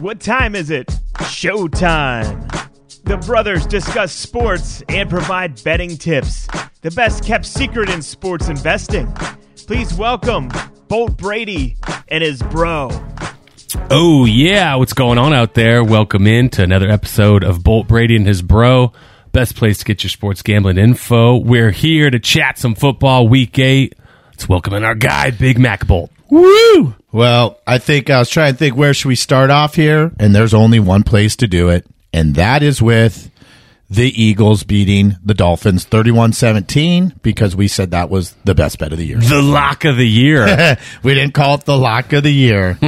What time is it? Showtime. The brothers discuss sports and provide betting tips. The best kept secret in sports investing. Please welcome Bolt Brady and his bro. Oh yeah, what's going on out there? Welcome in to another episode of Bolt Brady and his bro. Best place to get your sports gambling info. We're here to chat some football week 8. Let's welcome in our guy, Big Mac Bolt. Woo! Well, I was trying to think where should we start off here? And there's only one place to do it, and that is with the Eagles beating the Dolphins 31-17 because we said that was the best bet of the year. The lock of the year. We didn't call it the lock of the year.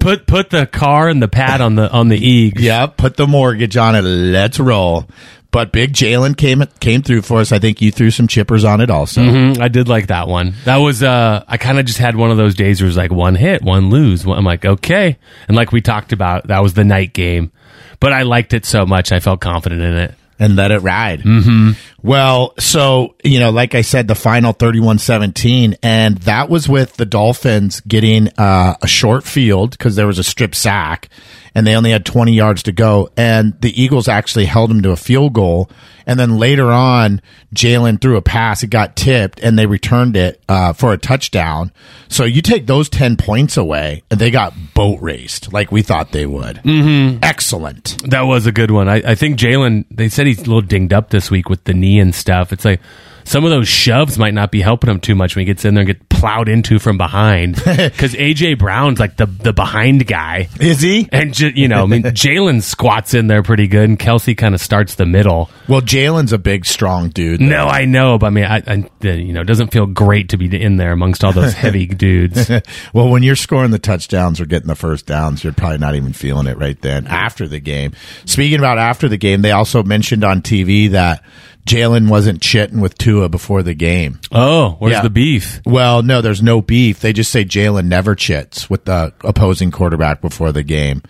Put the car and the pad on the Eagles. Yeah, put the mortgage on it. Let's roll. But Big Jalen came through for us. I think you threw some chippers on it also. Mm-hmm. I did like that one. That was, I kind of just had one of those days where it was like one hit, one lose. I'm like, okay. And like we talked about, that was the night game. But I liked it so much, I felt confident in it. And let it ride. Mm-hmm. Well, so, like I said, the final 31-17, and that was with the Dolphins getting a short field because there was a strip sack, and they only had 20 yards to go, and the Eagles actually held them to a field goal, and then later on, Jalen threw a pass, it got tipped, and they returned it for a touchdown. So you take those 10 points away, and they got boat raced like we thought they would. Mm-hmm. Excellent. That was a good one. I think Jalen, they said he's a little dinged up this week with the knee and stuff. It's like some of those shoves might not be helping him too much when he gets in there and gets plowed into from behind, because AJ Brown's like the behind guy. Is he? And Jalen squats in there pretty good, and Kelsey kind of starts the middle. Well, Jalen's a big, strong dude, though. No, I know, but I mean, I it doesn't feel great to be in there amongst all those heavy dudes. Well, when you're scoring the touchdowns or getting the first downs, you're probably not even feeling it right then. After the game, speaking about after the game, they also mentioned on TV that Jalen wasn't chitting with Tua before the game. Oh, where's the beef? Well, no, there's no beef. They just say Jalen never chits with the opposing quarterback before the game.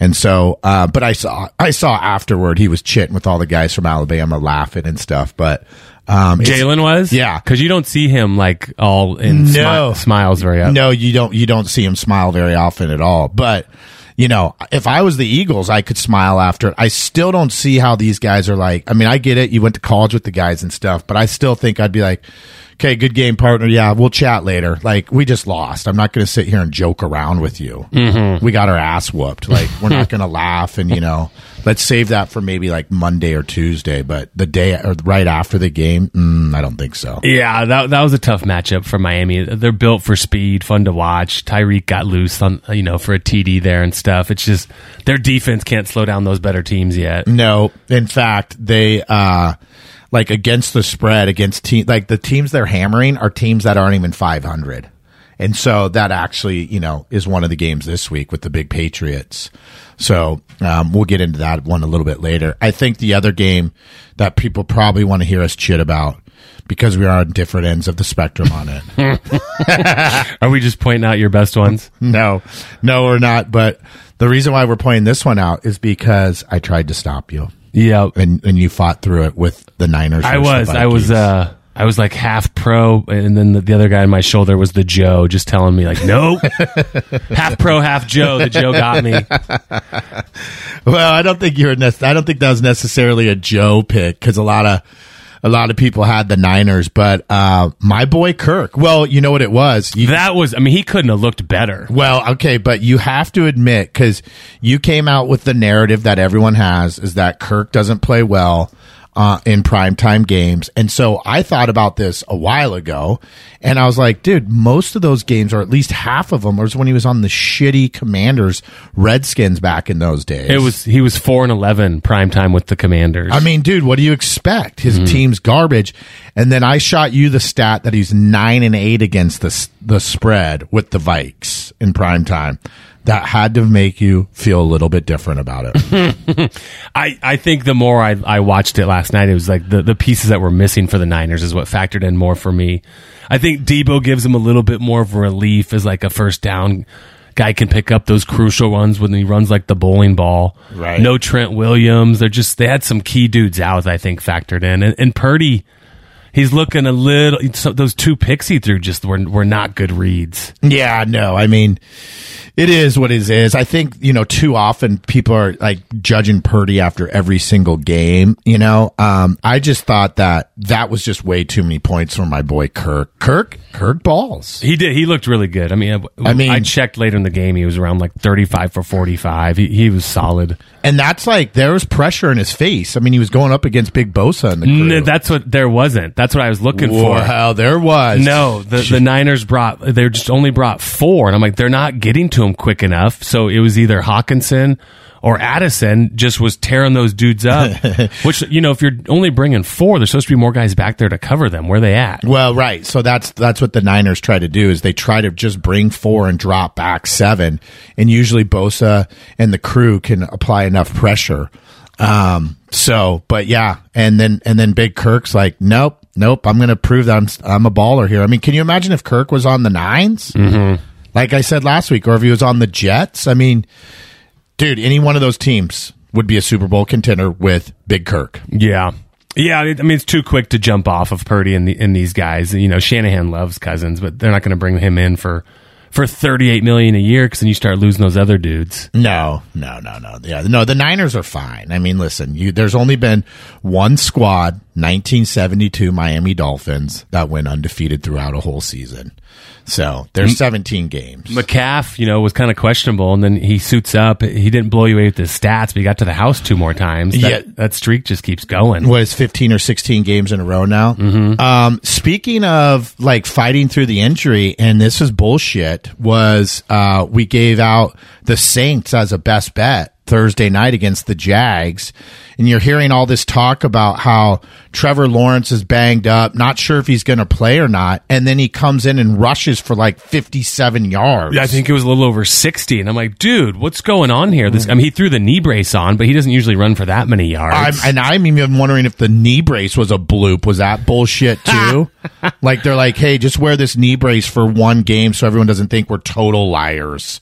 And so, but I saw afterward he was chitting with all the guys from Alabama laughing and stuff, but... Jalen was? Yeah. Because you don't see him like all in smiles very often. No, you don't see him smile very often at all, but... if I was the Eagles, I could smile after it. I still don't see how these guys are like, I mean, I get it. You went to college with the guys and stuff, but I still think I'd be like, okay, good game, partner. Yeah, we'll chat later. Like, we just lost. I'm not going to sit here and joke around with you. Mm-hmm. We got our ass whooped. Like, we're not going to laugh. And, let's save that for maybe like Monday or Tuesday. But the day or right after the game, I don't think so. Yeah, that was a tough matchup for Miami. They're built for speed, fun to watch. Tyreek got loose on, for a TD there and stuff. It's just their defense can't slow down those better teams yet. No, in fact, they like against the spread against the teams they're hammering are teams that aren't even 500, and so that actually is one of the games this week with the big Patriots. So we'll get into that one a little bit later. I think the other game that people probably want to hear us chit about, because we are on different ends of the spectrum on it. Are we just pointing out your best ones? No, we're not. But the reason why we're pointing this one out is because I tried to stop you. Yeah. And you fought through it with the Niners. I was like half pro, and then the other guy on my shoulder was the Joe, just telling me like, no, half pro, half Joe. The Joe got me. Well, I don't think that was necessarily a Joe pick, because a lot of people had the Niners, but my boy Kirk. Well, you know what it was? He couldn't have looked better. Well, okay, but you have to admit, because you came out with the narrative that everyone has, is that Kirk doesn't play well in primetime games. And so I thought about this a while ago, and I was like, dude, most of those games, or at least half of them, was when he was on the shitty Commanders, Redskins back in those days. He was 4-11 primetime with the Commanders. I mean, dude, what do you expect? His team's garbage. And then I shot you the stat that he's 9-8 against the spread with the Vikes in primetime. That had to make you feel a little bit different about it. I think the more I watched it last night, it was like the pieces that were missing for the Niners is what factored in more for me. I think Debo gives them a little bit more of relief as like a first down guy, can pick up those crucial ones when he runs like the bowling ball. Right. No Trent Williams. They had some key dudes out, I think, factored in. And Purdy, He's looking a little. So those two picks he threw just were not good reads. Yeah, no. I mean, it is what it is. I think, you know, too often people are like judging Purdy after every single game. You know, I just thought that was just way too many points for my boy Kirk. Kirk balls. He did. He looked really good. I mean, I checked later in the game. He was around like 35 for 45. He was solid. And that's like there was pressure in his face. I mean, he was going up against Big Bosa in the crew. No, that's what there wasn't. That's what I was looking for. Wow, there was. No, the Niners only brought four. And I'm like, they're not getting to him quick enough. So it was either Hawkinson or Addison just was tearing those dudes up. Which, you know, if you're only bringing four, there's supposed to be more guys back there to cover them. Where are they at? Well, right. So that's what the Niners try to do is they try to just bring four and drop back seven. And usually Bosa and the crew can apply enough pressure. But yeah, and then Big Kirk's like, nope, I'm going to prove that I'm a baller here. I mean, can you imagine if Kirk was on the nines? Mm-hmm. Like I said last week, or if he was on the Jets? I mean, dude, any one of those teams would be a Super Bowl contender with Big Kirk. Yeah. Yeah, I mean, it's too quick to jump off of Purdy and these guys. You know, Shanahan loves Cousins, but they're not going to bring him in for $38 million a year, because then you start losing those other dudes. No. Yeah, no, the Niners are fine. I mean, listen, there's only been one squad, 1972 Miami Dolphins, that went undefeated throughout a whole season. So there's 17 games. McCaff, you know, was kind of questionable, and then he suits up. He didn't blow you away with his stats, but he got to the house two more times. That streak just keeps going. What is 15 or 16 games in a row now? Mm-hmm. Speaking of like fighting through the injury, and this is bullshit, was we gave out the Saints as a best bet Thursday night against the Jags, and you're hearing all this talk about how Trevor Lawrence is banged up, not sure if he's going to play or not, and then he comes in and rushes for like 57 yards. I think it was a little over 60, and I'm like, dude, what's going on here? I mean, he threw the knee brace on, but he doesn't usually run for that many yards. I'm even wondering if the knee brace was a bloop. Was that bullshit too? Like, they're like, hey, just wear this knee brace for one game so everyone doesn't think we're total liars.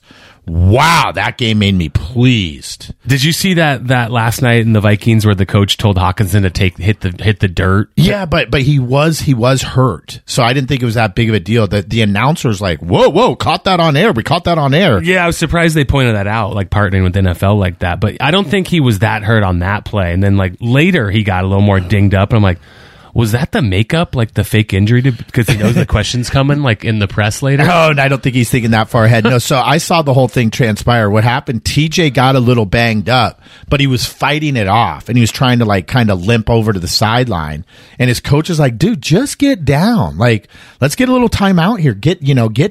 Wow, that game made me pleased. Did you see that last night in the Vikings where the coach told Hawkinson to hit the dirt? Yeah, but he was hurt, so I didn't think it was that big of a deal. The announcer's like, whoa, caught that on air. We caught that on air. Yeah, I was surprised they pointed that out, like partnering with NFL like that. But I don't think he was that hurt on that play. And then like later, he got a little more dinged up, and I'm like, was that the makeup, like the fake injury, because he knows the question's coming, like in the press later? Oh, and I don't think he's thinking that far ahead. No, so I saw the whole thing transpire. What happened, TJ got a little banged up, but he was fighting it off, and he was trying to like kind of limp over to the sideline. And his coach is like, dude, just get down. Like, let's get a little timeout here. Get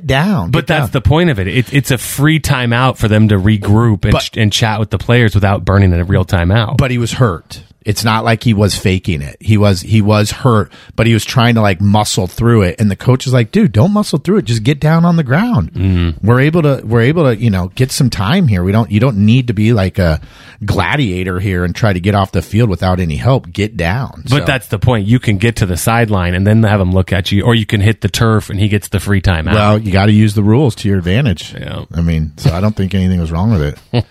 down. But that's the point of it. It's a free timeout for them to regroup and chat with the players without burning a real timeout. But he was hurt. It's not like he was faking it. He was hurt, but he was trying to like muscle through it. And the coach is like, dude, don't muscle through it. Just get down on the ground. Mm-hmm. We're able to, you know, get some time here. You don't need to be like a gladiator here and try to get off the field without any help. Get down. But that's the point. You can get to the sideline and then have him look at you, or you can hit the turf and he gets the free timeout. Well, you got to use the rules to your advantage. Yeah. I mean, so I don't think anything was wrong with it.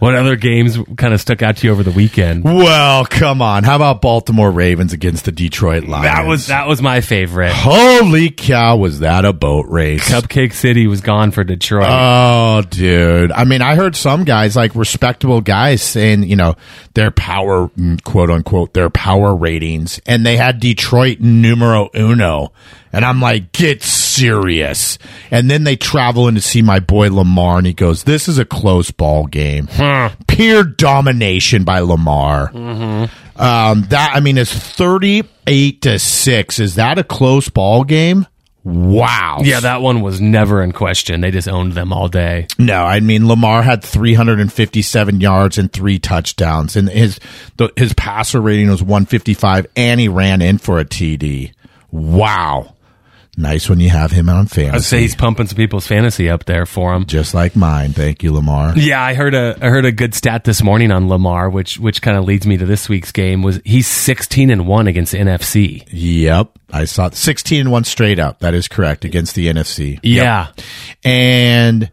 What other games kind of stuck out to you over the weekend? Well, oh, come on. How about Baltimore Ravens against the Detroit Lions? That was my favorite. Holy cow, was that a boat race. Cupcake City was gone for Detroit. Oh, dude. I mean, I heard some guys, like respectable guys, saying, you know, their power, quote unquote, their power ratings, and they had Detroit numero uno. And I'm like, get serious. And then they travel in to see my boy Lamar, and he goes, this is a close ball game. Huh. Pure domination by Lamar. Mm-hmm. Is 38-6. Is that a close ball game? Wow. Yeah, that one was never in question. They just owned them all day. No, I mean, Lamar had 357 yards and 3 touchdowns, and his passer rating was 155, and he ran in for a TD. Wow. Nice when you have him on fantasy. I'd say he's pumping some people's fantasy up there for him. Just like mine. Thank you, Lamar. Yeah, I heard a good stat this morning on Lamar, which kind of leads me to this week's game, was he's 16-1 against the NFC. Yep. I saw 16-1 straight up. That is correct, against the NFC. Yep. Yeah. And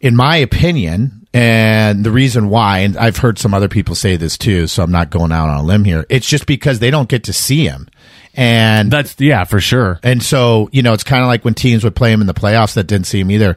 in my opinion, And the reason why, and I've heard some other people say this too, so I'm not going out on a limb here. It's just because they don't get to see him. And that's, yeah, for sure. And so, you know, it's kind of like when teams would play him in the playoffs that didn't see him either.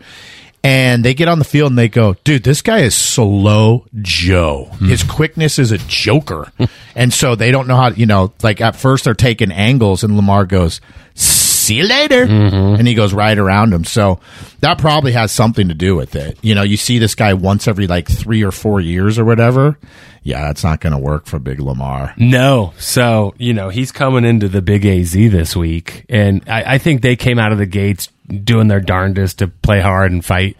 And they get on the field and they go, dude, this guy is slow Joe. His quickness is a joker. And so they don't know how, you know, like at first they're taking angles and Lamar goes, see you later. And he goes right around him. So that probably has something to do with it. You know, you see this guy once every like 3 or 4 years or whatever. Yeah, that's not going to work for Big Lamar. No. So, you know, he's coming into the Big AZ this week. And I think they came out of the gates doing their darndest to play hard and fight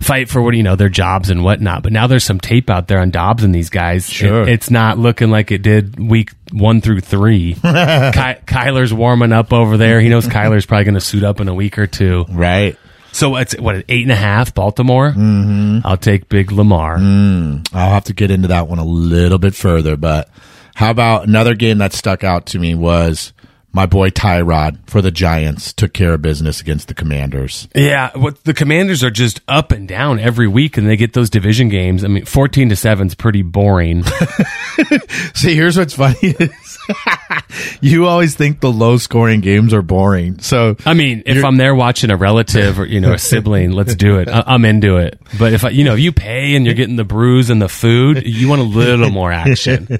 for, what you know, their jobs and whatnot. But now there's some tape out there on Dobbs and these guys. Sure. It's not looking like it did week 1 through 3. Kyler's warming up over there. He knows Kyler's probably going to suit up in a week or two. Right. So it's, what, 8.5 Baltimore? I'll take Big Lamar. I'll have to get into that one a little bit further. But how about another game that stuck out to me was my boy Tyrod for the Giants took care of business against the Commanders. Yeah, what the Commanders are just up and down every week, and they get those division games. I mean, 14-7 is pretty boring. See, here's what's funny is you always think the low-scoring games are boring. So I mean, if I'm there watching a relative or, you know, a sibling, let's do it. I'm into it. But if you know, you pay and you're getting the brews and the food, you want a little more action.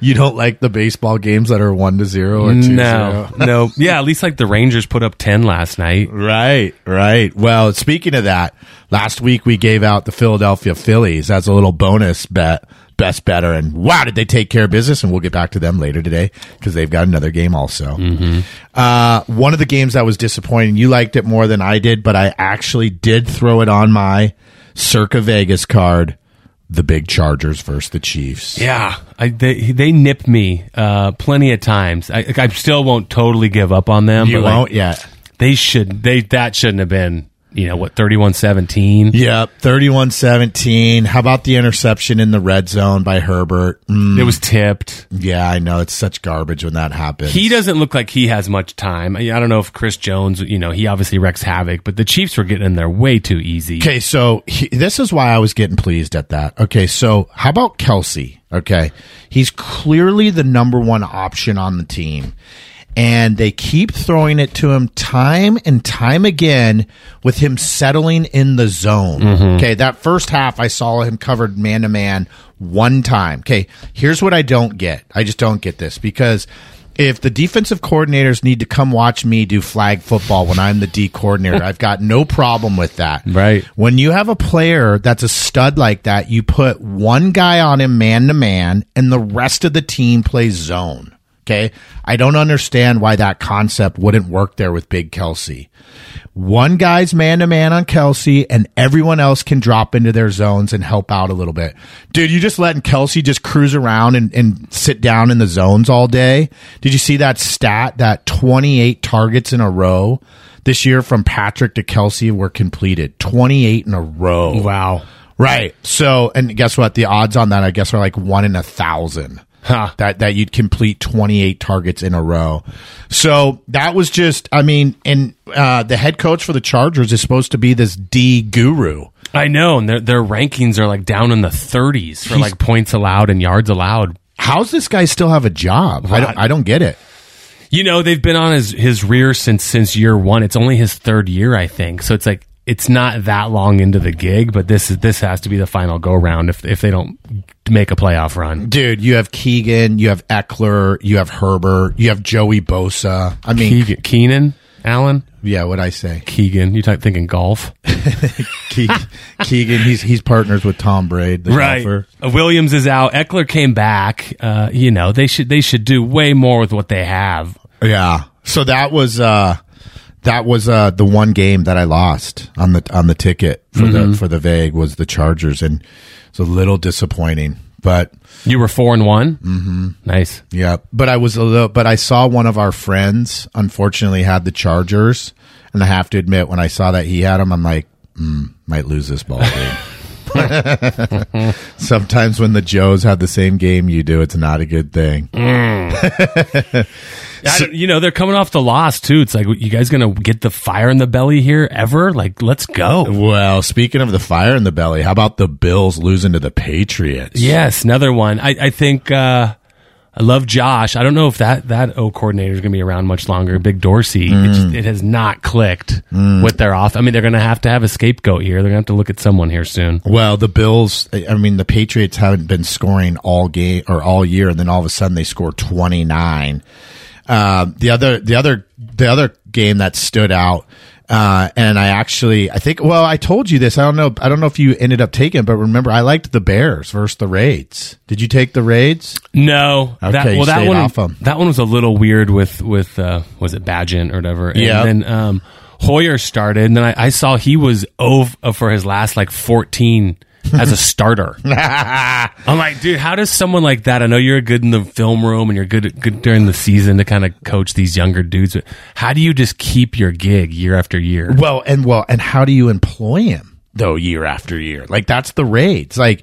You don't like the baseball games that are 1-0 or 2-0. No. No, yeah, at least like the Rangers put up 10 last night. Right. Well, speaking of that, last week we gave out the Philadelphia Phillies as a little bonus bet, best better, and wow, did they take care of business, and we'll get back to them later today because they've got another game also. One of the games that was disappointing, you liked it more than I did, but I actually did throw it on my Circa Vegas card. The big Chargers versus the Chiefs. Yeah, they nipped me plenty of times. I still won't totally give up on them. You but won't like, yet. They should. That shouldn't have been. You know what? 31-17. Yep, 31-17. How about the interception in the red zone by Herbert? It was tipped. Yeah, I know. It's such garbage when that happens. He doesn't look like he has much time. I don't know if Chris Jones, you know, he obviously wrecks havoc, but the Chiefs were getting in there way too easy. Okay, so this is why I was getting pleased at that. Okay, so how about Kelsey? Okay, he's clearly the number one option on the team. And they keep throwing it to him time and time again with him settling in the zone. Okay, that first half I saw him covered man-to-man one time. Okay, here's what I don't get. I just don't get this because if the defensive coordinators need to come watch me do flag football when I'm the D coordinator, I've got no problem with that. Right. When you have a player that's a stud like that, you put one guy on him man-to-man and the rest of the team plays zone. Okay, I don't understand why that concept wouldn't work there with Big Kelsey. One guy's man-to-man on Kelsey, and everyone else can drop into their zones and help out a little bit. Dude, you just letting Kelsey just cruise around and sit down in the zones all day? Did you see that stat, that 28 targets in a row this year from Patrick to Kelsey were completed? 28 in a row. Wow. Right. So, and guess what? The odds on that, I guess, are like 1 in 1,000. Huh. That you'd complete 28 targets in a row. So that was just, I mean, and the head coach for the Chargers is supposed to be this D guru. I know, and their rankings are like down in the 30s for like points allowed and yards allowed. How's this guy still have a job? I don't get it. You know, they've been on his rear since year one. It's only his third year, I think. So it's like, it's not that long into the gig, but this has to be the final go-round if they don't make a playoff run. Dude, you have Keegan, you have Eckler, you have Herbert, you have Joey Bosa. I mean, Keenan Allen? Yeah, what'd I say? Keegan. You're thinking golf? Keegan, he's partners with Tom Brady, the golfer. Williams is out. Eckler came back. You know, they should do way more with what they have. Yeah. So that was... That was the one game that I lost on the ticket for the vague was the Chargers, and it's a little disappointing. But you were 4-1. Nice, yeah. But I was But I saw one of our friends unfortunately had the Chargers, and I have to admit when I saw that he had them, I'm like, might lose this ball game. Sometimes when the Joes have the same game you do, it's not a good thing. You know, they're coming off the loss, too. It's like, you guys going to get the fire in the belly here ever? Like, let's go. Well, speaking of the fire in the belly, how about the Bills losing to the Patriots? Yes, another one. I think I love Josh. I don't know if that O coordinator is going to be around much longer. Big Dorsey, it has not clicked with their off. I mean, they're going to have a scapegoat here. They're going to have to look at someone here soon. Well, the Bills, I mean, the Patriots haven't been scoring all game or all year, and then all of a sudden they score 29. The other game that stood out, and I told you this. I don't know if you ended up taking it, but remember, I liked the Bears versus the Raids. Did you take the Raids? No. Okay, that one was a little weird with was it Badgett or whatever? And then, Hoyer started, and then I saw he was 0 for his last, like, 14 as a starter. I'm like, dude, how does someone like that, I know you're good in the film room and you're good during the season to kind of coach these younger dudes, but how do you just keep your gig year after year? Well, and how do you employ him, though, year after year? Like, that's the Raids. Like,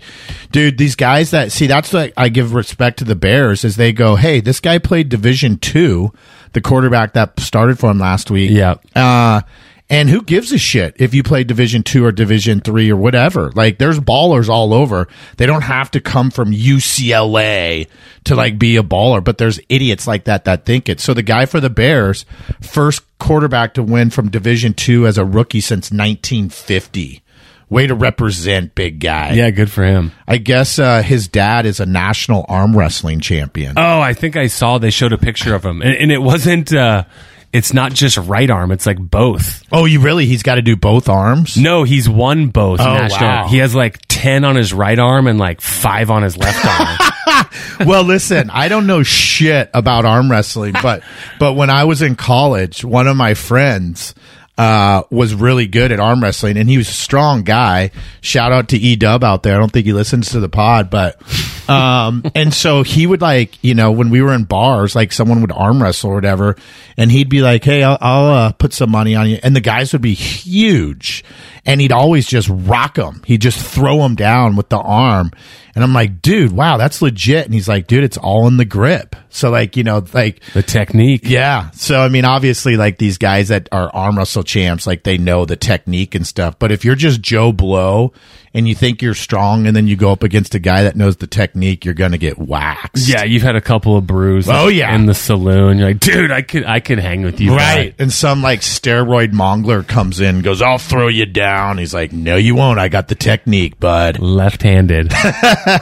dude, these guys that, see, that's what I give respect to the Bears, is they go, hey, this guy played Division II, the quarterback that started for him last week. Yeah. And who gives a shit if you play Division II or Division III or whatever? Like, there's ballers all over. They don't have to come from UCLA to, like, be a baller, but there's idiots like that think it. So the guy for the Bears, first quarterback to win from Division II as a rookie since 1950. Way to represent, big guy. Yeah, good for him. I guess his dad is a national arm wrestling champion. Oh, I think I saw they showed a picture of him, and it wasn't... It's not just right arm. It's like both. Oh, you really? He's got to do both arms? No, he's won both. Oh, wow. He has like 10 on his right arm and like 5 on his left arm. Well, listen, I don't know shit about arm wrestling, but when I was in college, one of my friends was really good at arm wrestling, and he was a strong guy. Shout out to E-Dub out there. I don't think he listens to the pod, but... and so he would, like, you know, when we were in bars, like, someone would arm wrestle or whatever, and he'd be like, hey, I'll put some money on you. And the guys would be huge, and he'd always just rock them. He'd just throw them down with the arm. And I'm like, dude, wow, that's legit. And he's like, dude, it's all in the grip. So, like, you know, like the technique. Yeah. So, I mean, obviously, like, these guys that are arm wrestle champs, like, they know the technique and stuff. But if you're just Joe Blow and you think you're strong, and then you go up against a guy that knows the technique, you're going to get waxed. Yeah. You've had a couple of bruises. Oh, yeah. In the saloon. You're like, dude, I could hang with you. Right. And some, like, steroid mongler comes in and goes, I'll throw you down. He's like, no, you won't. I got the technique, bud. Left-handed.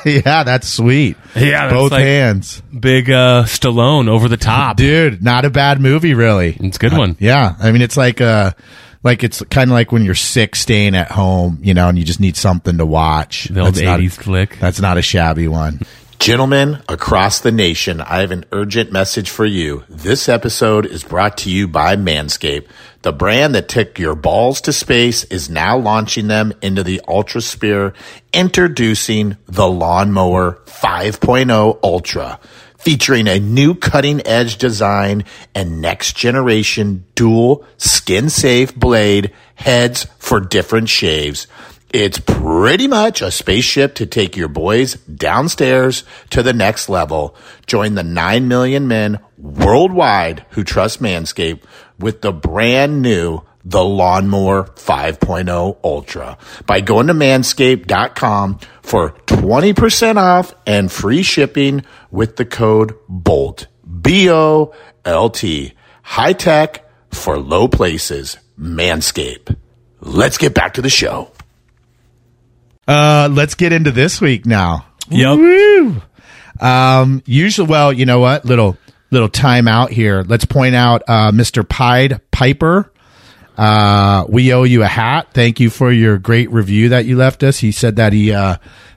Yeah, that's sweet. Yeah, that's both, like, hands. Big Stallone over the top, dude. Not a bad movie, really. It's a good one. Yeah, I mean, it's like it's kind of like when you're sick, staying at home, you know, and you just need something to watch. The old 80s flick. That's not a shabby one. Gentlemen across the nation, I have an urgent message for you. This episode is brought to you by Manscaped. The brand that took your balls to space is now launching them into the Ultra Sphere, introducing the Lawnmower 5.0 Ultra. Featuring a new cutting-edge design and next-generation dual skin-safe blade heads for different shaves. It's pretty much a spaceship to take your boys downstairs to the next level. Join the 9 million men worldwide who trust Manscaped with the brand new The Lawnmower 5.0 Ultra by going to manscaped.com for 20% off and free shipping with the code BOLT. B-O-L-T. High tech for low places. Manscaped. Let's get back to the show. Let's get into this week now. Yep. Woo! Usually, well, you know what? Little time out here. Let's point out, Mr. Pied Piper. We owe you a hat. Thank you for your great review that you left us. He said that he,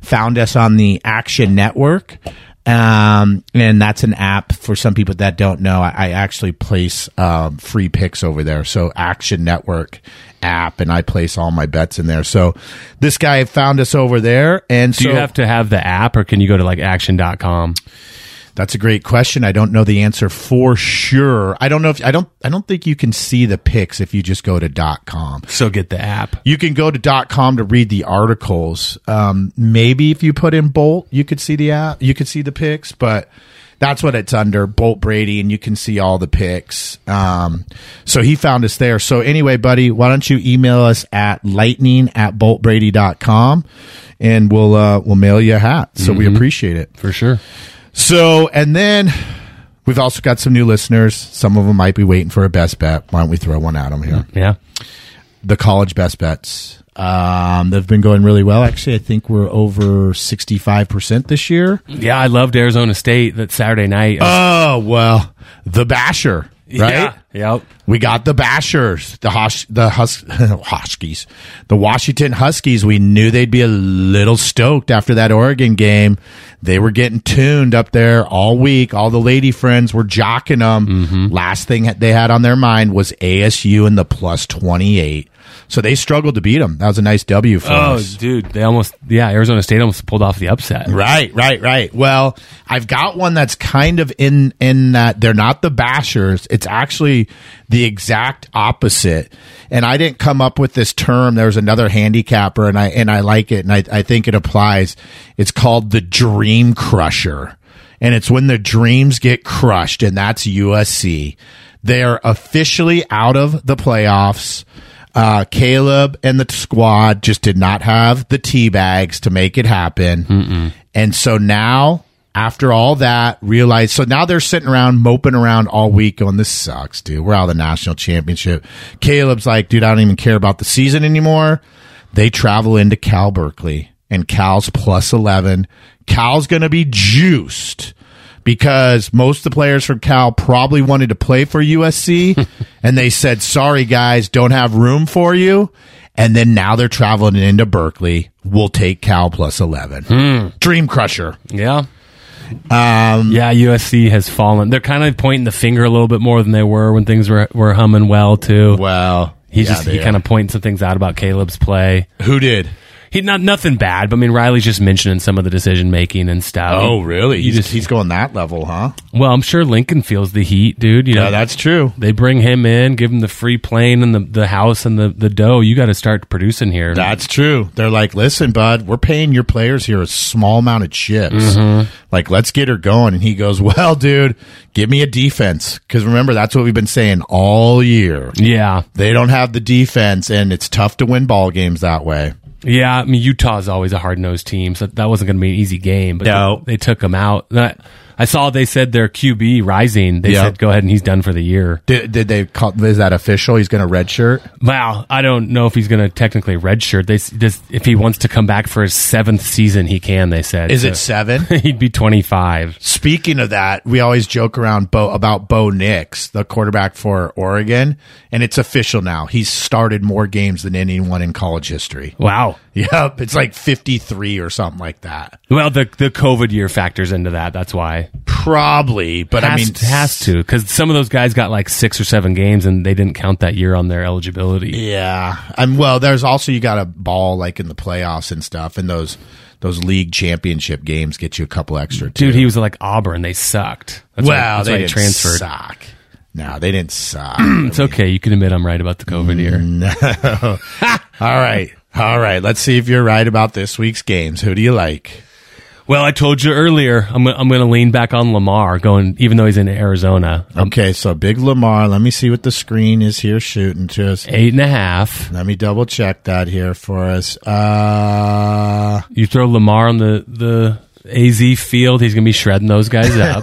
found us on the Action Network. And that's an app for some people that don't know. I actually place free picks over there. So Action Network app, and I place all my bets in there. So this guy found us over there. And do you have to have the app, or can you go to like action.com? That's a great question. I don't know the answer for sure. I don't know if I don't think you can see the picks if you just go to .com. So get the app. You can go to .com to read the articles. Maybe if you put in Bolt, you could see the app. You could see the picks, but that's what it's under, Bolt Brady, and you can see all the picks. So he found us there. So anyway, buddy, why don't you email us at lightning@boltbrady.com, and we'll mail you a hat. So we appreciate it for sure. So, and then we've also got some new listeners. Some of them might be waiting for a best bet. Why don't we throw one at them here? Yeah. The college best bets. They've been going really well. Actually, I think we're over 65% this year. Yeah, I loved Arizona State that Saturday night. Oh, well, the Basher, right? Yeah. Yep. We got the Bashers, the Washington Huskies. We knew they'd be a little stoked after that Oregon game. They were getting tuned up there all week. All the lady friends were jocking them. Last thing they had on their mind was ASU in the plus 28. So they struggled to beat them. That was a nice W for us. Oh, dude. They almost, Arizona State almost pulled off the upset. Right. Well, I've got one that's kind of in that they're not the Bashers. It's actually the exact opposite. And I didn't come up with this term. There was another handicapper, and I like it, and I think it applies. It's called the Dream Crusher. And it's when the dreams get crushed, and that's USC. They're officially out of the playoffs. Caleb and the squad just did not have the tea bags to make it happen. And so now, after all that, now they're sitting around, moping around all week going, this sucks, dude. We're out of the national championship. Caleb's like, dude, I don't even care about the season anymore. They travel into Cal Berkeley, and Cal's plus 11. Cal's going to be juiced, because most of the players from Cal probably wanted to play for USC, and they said, sorry, guys, don't have room for you. And then now they're traveling into Berkeley. We'll take Cal plus 11. Dream Crusher. Yeah. USC has fallen. They're kind of pointing the finger a little bit more than they were when things were humming well, too. Well, he kind of points some things out about Caleb's play. Who did? He nothing bad, but I mean, Riley's just mentioning some of the decision making and stuff. Oh, really? He's going that level, huh? Well, I'm sure Lincoln feels the heat, dude. You know, yeah, that's true. They bring him in, give him the free plane and the house and the dough. You got to start producing here. That's true. They're like, listen, bud, we're paying your players here a small amount of chips. Like, let's get her going. And he goes, well, dude, give me a defense, because remember, that's what we've been saying all year. Yeah, they don't have the defense, and it's tough to win ball games that way. Yeah, I mean, Utah's always a hard-nosed team, so that wasn't going to be an easy game. But no. They took him out. I saw they said their QB, Rising, they said, go ahead, and he's done for the year. Did they call, is that official? He's going to redshirt? Wow, I don't know if he's going to technically redshirt. If he wants to come back for his 7th season, he can, they said. Is it 7? He'd be 25. Speaking of that, we always joke around about Bo Nix, the quarterback for Oregon, and it's official now. He's started more games than anyone in college history. Wow. Yep, it's like 53 or something like that. Well, the COVID year factors into that. That's why. Probably, but has to, because some of those guys got like 6 or 7 games, and they didn't count that year on their eligibility. Yeah, and well, there's also, you got a ball like in the playoffs and stuff, and those league championship games get you a couple extra too. Dude, he was like Auburn. They sucked. That's why they transferred. Suck. No, they didn't suck. It's okay. You can admit I'm right about the COVID year. No. All right, let's see if you're right about this week's games. Who do you like? Well, I told you earlier, I'm going to lean back on Lamar, even though he's in Arizona. Okay, so big Lamar. Let me see what the screen is here shooting to us. 8.5. Let me double-check that here for us. You throw Lamar on the AZ field, he's going to be shredding those guys up.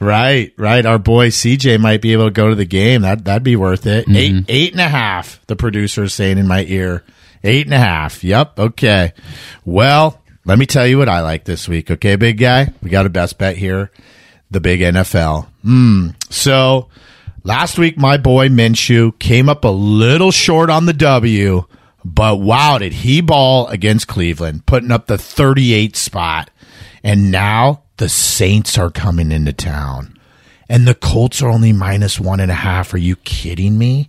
Right. Our boy CJ might be able to go to the game. That'd be worth it. 8.5. The producer is saying in my ear, 8.5. Yep. Okay. Well, let me tell you what I like this week. Okay, big guy, we got a best bet here. The big NFL. So last week, my boy Minshew came up a little short on the W, but wow, did he ball against Cleveland, putting up the 38 spot, and now the Saints are coming into town, and the Colts are only -1.5. Are you kidding me?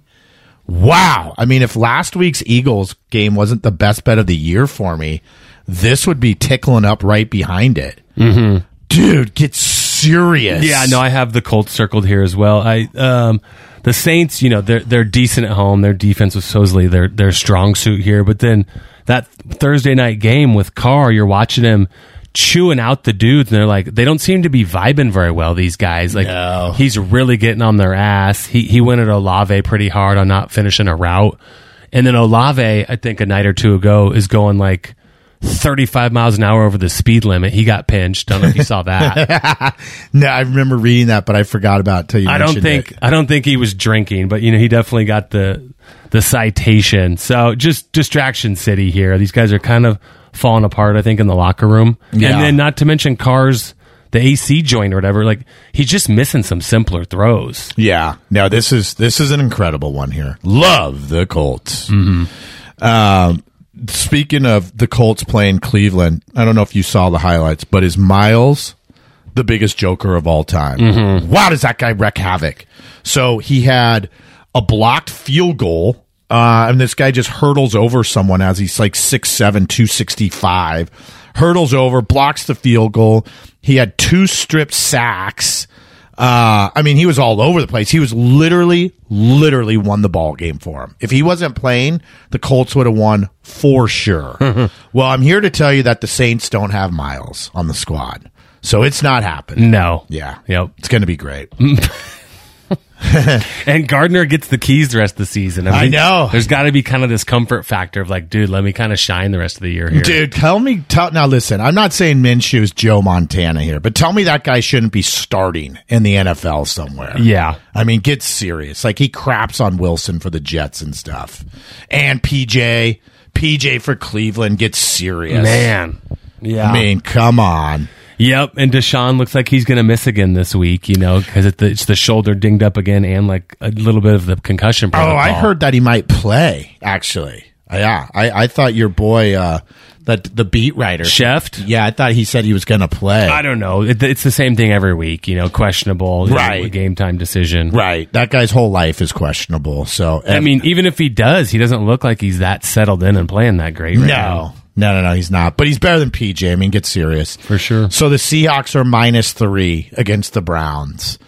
Wow. I mean, if last week's Eagles game wasn't the best bet of the year for me, this would be tickling up right behind it. dude, get serious. Yeah, no, I have the Colts circled here as well. The Saints, you know, they're decent at home. Their defense was supposedly their strong suit here. But then that Thursday night game with Carr, you're watching him chewing out the dudes, and they're like, they don't seem to be vibing very well, these guys. Like, no. He's really getting on their ass. He went at Olave pretty hard on not finishing a route. And then Olave, I think a night or two ago, is going like 35 miles an hour over the speed limit. He got pinched. I don't know if you saw that. No, I remember reading that, but I forgot about it till you mentioned it. I don't think he was drinking, but you know, he definitely got the citation. So just distraction city here. These guys are kind of falling apart, I think, in the locker room. Yeah. And then not to mention Carr's the AC joint or whatever, like he's just missing some simpler throws. Yeah. No, this is an incredible one here. Love the Colts. Mm-hmm. Speaking of the Colts playing Cleveland, I don't know if you saw the highlights, but is Miles the biggest joker of all time? Mm-hmm. Wow, does that guy wreak havoc? So he had a blocked field goal, and this guy just hurdles over someone as he's like 6'7", 265, hurdles over, blocks the field goal. He had 2 strip sacks. I mean, he was all over the place. He was literally won the ball game for him. If he wasn't playing, the Colts would have won for sure. Well, I'm here to tell you that the Saints don't have Miles on the squad, so it's not happening. No. Yeah. Yep. It's going to be great. And Gardner gets the keys the rest of the season. I know. There's got to be kind of this comfort factor of like, dude, let me kind of shine the rest of the year here. Dude, now listen, I'm not saying Minshew is Joe Montana here, but tell me that guy shouldn't be starting in the NFL somewhere. Yeah. I mean, get serious. Like, he craps on Wilson for the Jets and stuff. And PJ for Cleveland, get serious. Man. Yeah. I mean, come on. Yep, and Deshaun looks like he's going to miss again this week, you know, because it's the shoulder dinged up again and like a little bit of the concussion protocol. Oh, I heard that he might play, actually. Yeah, I thought your boy, that the beat writer. Sheft? Yeah, I thought he said he was going to play. I don't know. It's the same thing every week, you know, questionable, right? Game time decision. Right. That guy's whole life is questionable. So I mean, even if he does, he doesn't look like he's that settled in and playing that great right now. No, he's not. But he's better than PJ. I mean, get serious. For sure. So the Seahawks are -3 against the Browns.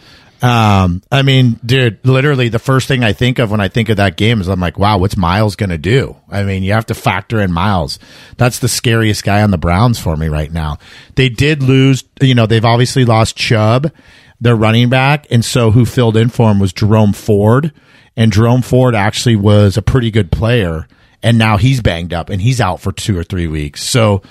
I mean, dude, literally the first thing I think of when I think of that game is I'm like, wow, what's Miles going to do? I mean, you have to factor in Miles. That's the scariest guy on the Browns for me right now. They did lose. You know, they've obviously lost Chubb, their running back. And so who filled in for him was Jerome Ford. And Jerome Ford actually was a pretty good player. And now he's banged up, and he's out for 2 or 3 weeks. So,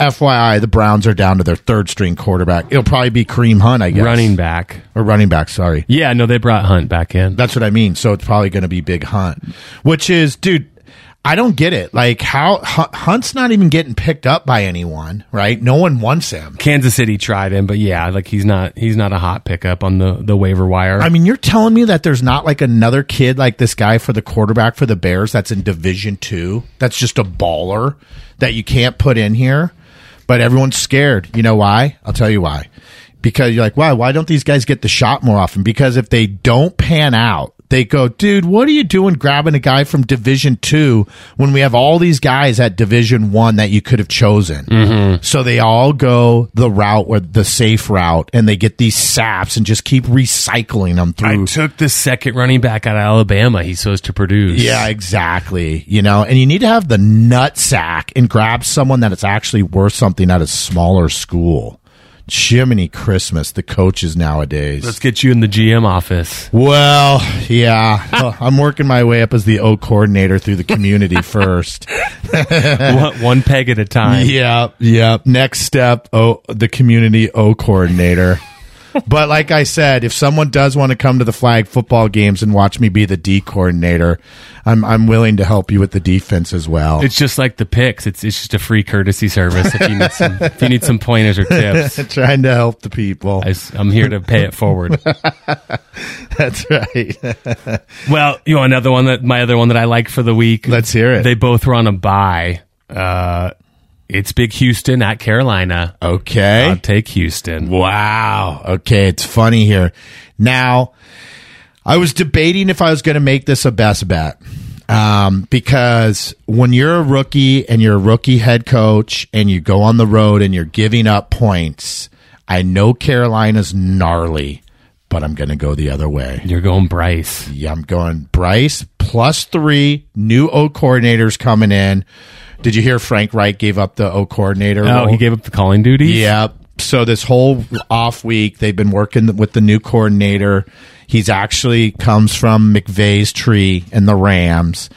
FYI, the Browns are down to their third-string quarterback. It'll probably be Kareem Hunt, I guess. Running back, sorry. Yeah, no, they brought Hunt back in. That's what I mean. So, it's probably going to be Big Hunt, which is, dude, I don't get it. Like, how Hunt's not even getting picked up by anyone, right? No one wants him. Kansas City tried him, but yeah, like he's not a hot pickup on the waiver wire. I mean, you're telling me that there's not like another kid like this guy for the quarterback for the Bears that's in Division II, that's just a baller that you can't put in here, but everyone's scared. You know why? I'll tell you why. Because you're like, wow, why don't these guys get the shot more often? Because if they don't pan out, they go, dude, what are you doing grabbing a guy from Division II when we have all these guys at Division I that you could have chosen? Mm-hmm. So they all go the route or the safe route, and they get these saps and just keep recycling them through. I took the second running back out of Alabama he's supposed to produce. Yeah, exactly. You know, and you need to have the nutsack and grab someone that is actually worth something at a smaller school. Jiminy Christmas, the coaches nowadays. Let's get you in the GM office. Well, yeah. I'm working my way up as the O coordinator through the community first. One peg at a time. Yeah. Next step, the community O coordinator. But like I said, if someone does want to come to the flag football games and watch me be the D coordinator, I'm willing to help you with the defense as well. It's just like the picks. It's just a free courtesy service if you need some, pointers or tips. Trying to help the people. I'm here to pay it forward. That's right. Well, you know, my other one that I like for the week. Let's hear it. They both were on a bye. It's Big Houston at Carolina. Okay. I'll take Houston. Wow. Okay, it's funny here. Now, I was debating if I was going to make this a best bet because when you're a rookie and you're a rookie head coach and you go on the road and you're giving up points, I know Carolina's gnarly, but I'm going to go the other way. You're going Bryce. Yeah, I'm going Bryce +3. New O coordinator's coming in. Did you hear Frank Wright gave up the O coordinator? No, he gave up the calling duties. Yeah. So this whole off week, they've been working with the new coordinator. He's actually comes from McVay's tree and the Rams.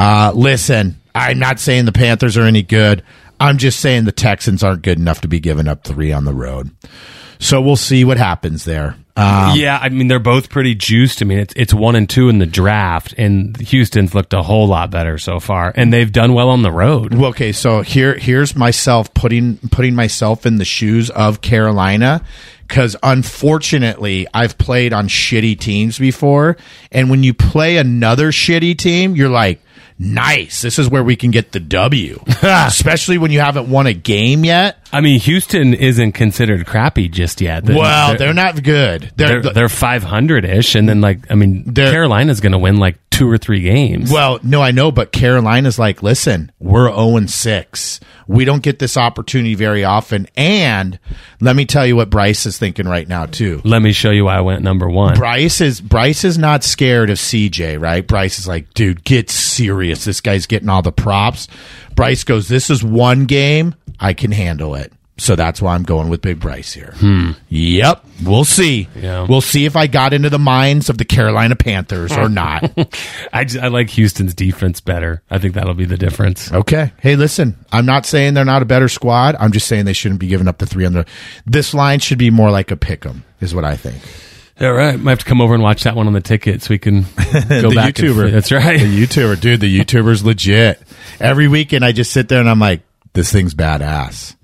Listen, I'm not saying the Panthers are any good. I'm just saying the Texans aren't good enough to be giving up 3 on the road. So we'll see what happens there. Yeah, I mean, they're both pretty juiced. I mean, it's 1 and 2 in the draft, and Houston's looked a whole lot better so far, and they've done well on the road. Okay, so here's myself putting myself in the shoes of Carolina, because unfortunately, I've played on shitty teams before, and when you play another shitty team, you're like, nice, this is where we can get the W, especially when you haven't won a game yet. I mean, Houston isn't considered crappy just yet. They're not good. They're 500-ish, and then, like, I mean, Carolina's going to win like 2 or 3 games. Well, no, I know, but Carolina's like, listen, we're 0-6. We don't get this opportunity very often, and let me tell you what Bryce is thinking right now, too. Let me show you why I went number 1. Bryce is not scared of CJ, right? Bryce is like, dude, get serious. This guy's getting all the props. Bryce goes, this is one game. I can handle it. So that's why I'm going with Big Bryce here. Yep. We'll see. Yeah. We'll see if I got into the minds of the Carolina Panthers or not. I like Houston's defense better. I think that'll be the difference. Okay. Hey, listen, I'm not saying they're not a better squad. I'm just saying they shouldn't be giving up the 300. This line should be more like a pick-em, is what I think. All right, might have to come over and watch that one on the ticket so we can go back. YouTuber. That's right. The YouTuber, dude, the YouTuber's legit. Every weekend I just sit there and I'm like, this thing's badass.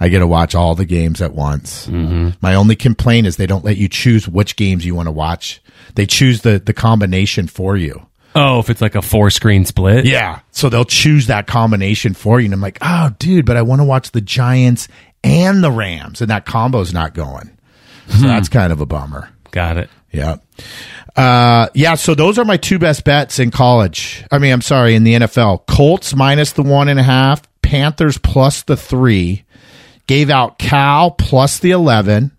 I get to watch all the games at once. Mm-hmm. My only complaint is they don't let you choose which games you want to watch. They choose the combination for you. Oh, if it's like a 4-screen split? Yeah. So they'll choose that combination for you. And I'm like, oh, dude, but I want to watch the Giants and the Rams. And that combo's not going. So that's kind of a bummer. Got it. Yeah. So those are my 2 best bets in college. I mean, I'm sorry, in the NFL. Colts minus the 1.5, Panthers plus the 3, gave out Cal plus the 11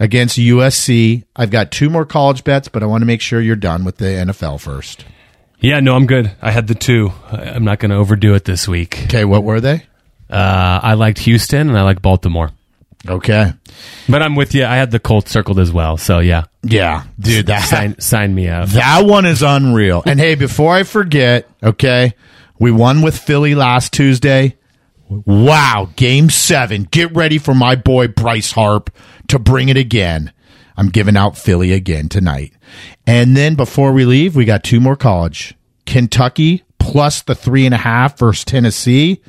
against USC. I've got 2 more college bets, but I want to make sure you're done with the NFL first. Yeah, no, I'm good. I had the 2. I'm not going to overdo it this week. Okay, what were they? I liked Houston, and I liked Baltimore. Okay. But I'm with you. I had the Colts circled as well, so yeah. Yeah, dude. That, sign me up. That one is unreal. And hey, before I forget, okay, we won with Philly last Tuesday. Wow, Game 7. Get ready for my boy Bryce Harp to bring it again. I'm giving out Philly again tonight. And then before we leave, we got 2 more college. Kentucky plus the 3.5 versus Tennessee.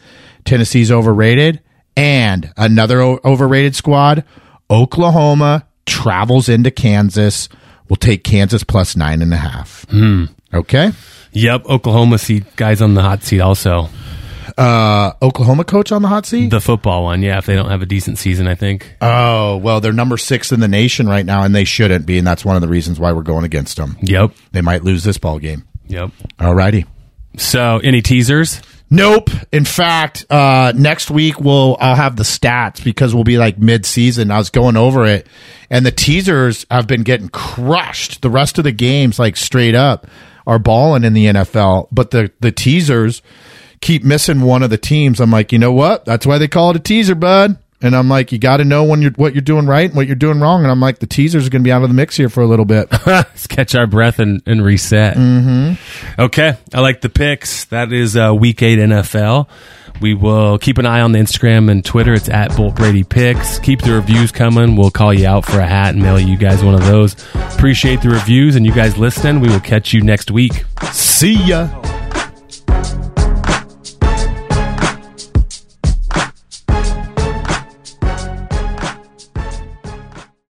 Tennessee's overrated. And another overrated squad, Oklahoma travels into Kansas. We'll take Kansas plus 9.5. Okay? Yep, Oklahoma seat guys on the hot seat also. Oklahoma coach on the hot seat? The football one, yeah, if they don't have a decent season, I think. Oh, well, they're number 6 in the nation right now, and they shouldn't be, and that's one of the reasons why we're going against them. Yep. They might lose this ball game. Yep. All righty. So, any teasers? Nope. In fact, next week I'll have the stats because we'll be like mid-season. I was going over it, and the teasers have been getting crushed. The rest of the games, like straight up, are balling in the NFL, but the teasers keep missing one of the teams. I'm like, you know what? That's why they call it a teaser, bud. And I'm like, you got to know when what you're doing right and what you're doing wrong. And I'm like, the teasers are going to be out of the mix here for a little bit. Let's catch our breath and reset. Mm-hmm. Okay. I like the picks. That is Week 8 NFL. We will keep an eye on the Instagram and Twitter. It's at Bolt Brady Picks. Keep the reviews coming. We'll call you out for a hat and mail you guys one of those. Appreciate the reviews and you guys listening. We will catch you next week. See ya.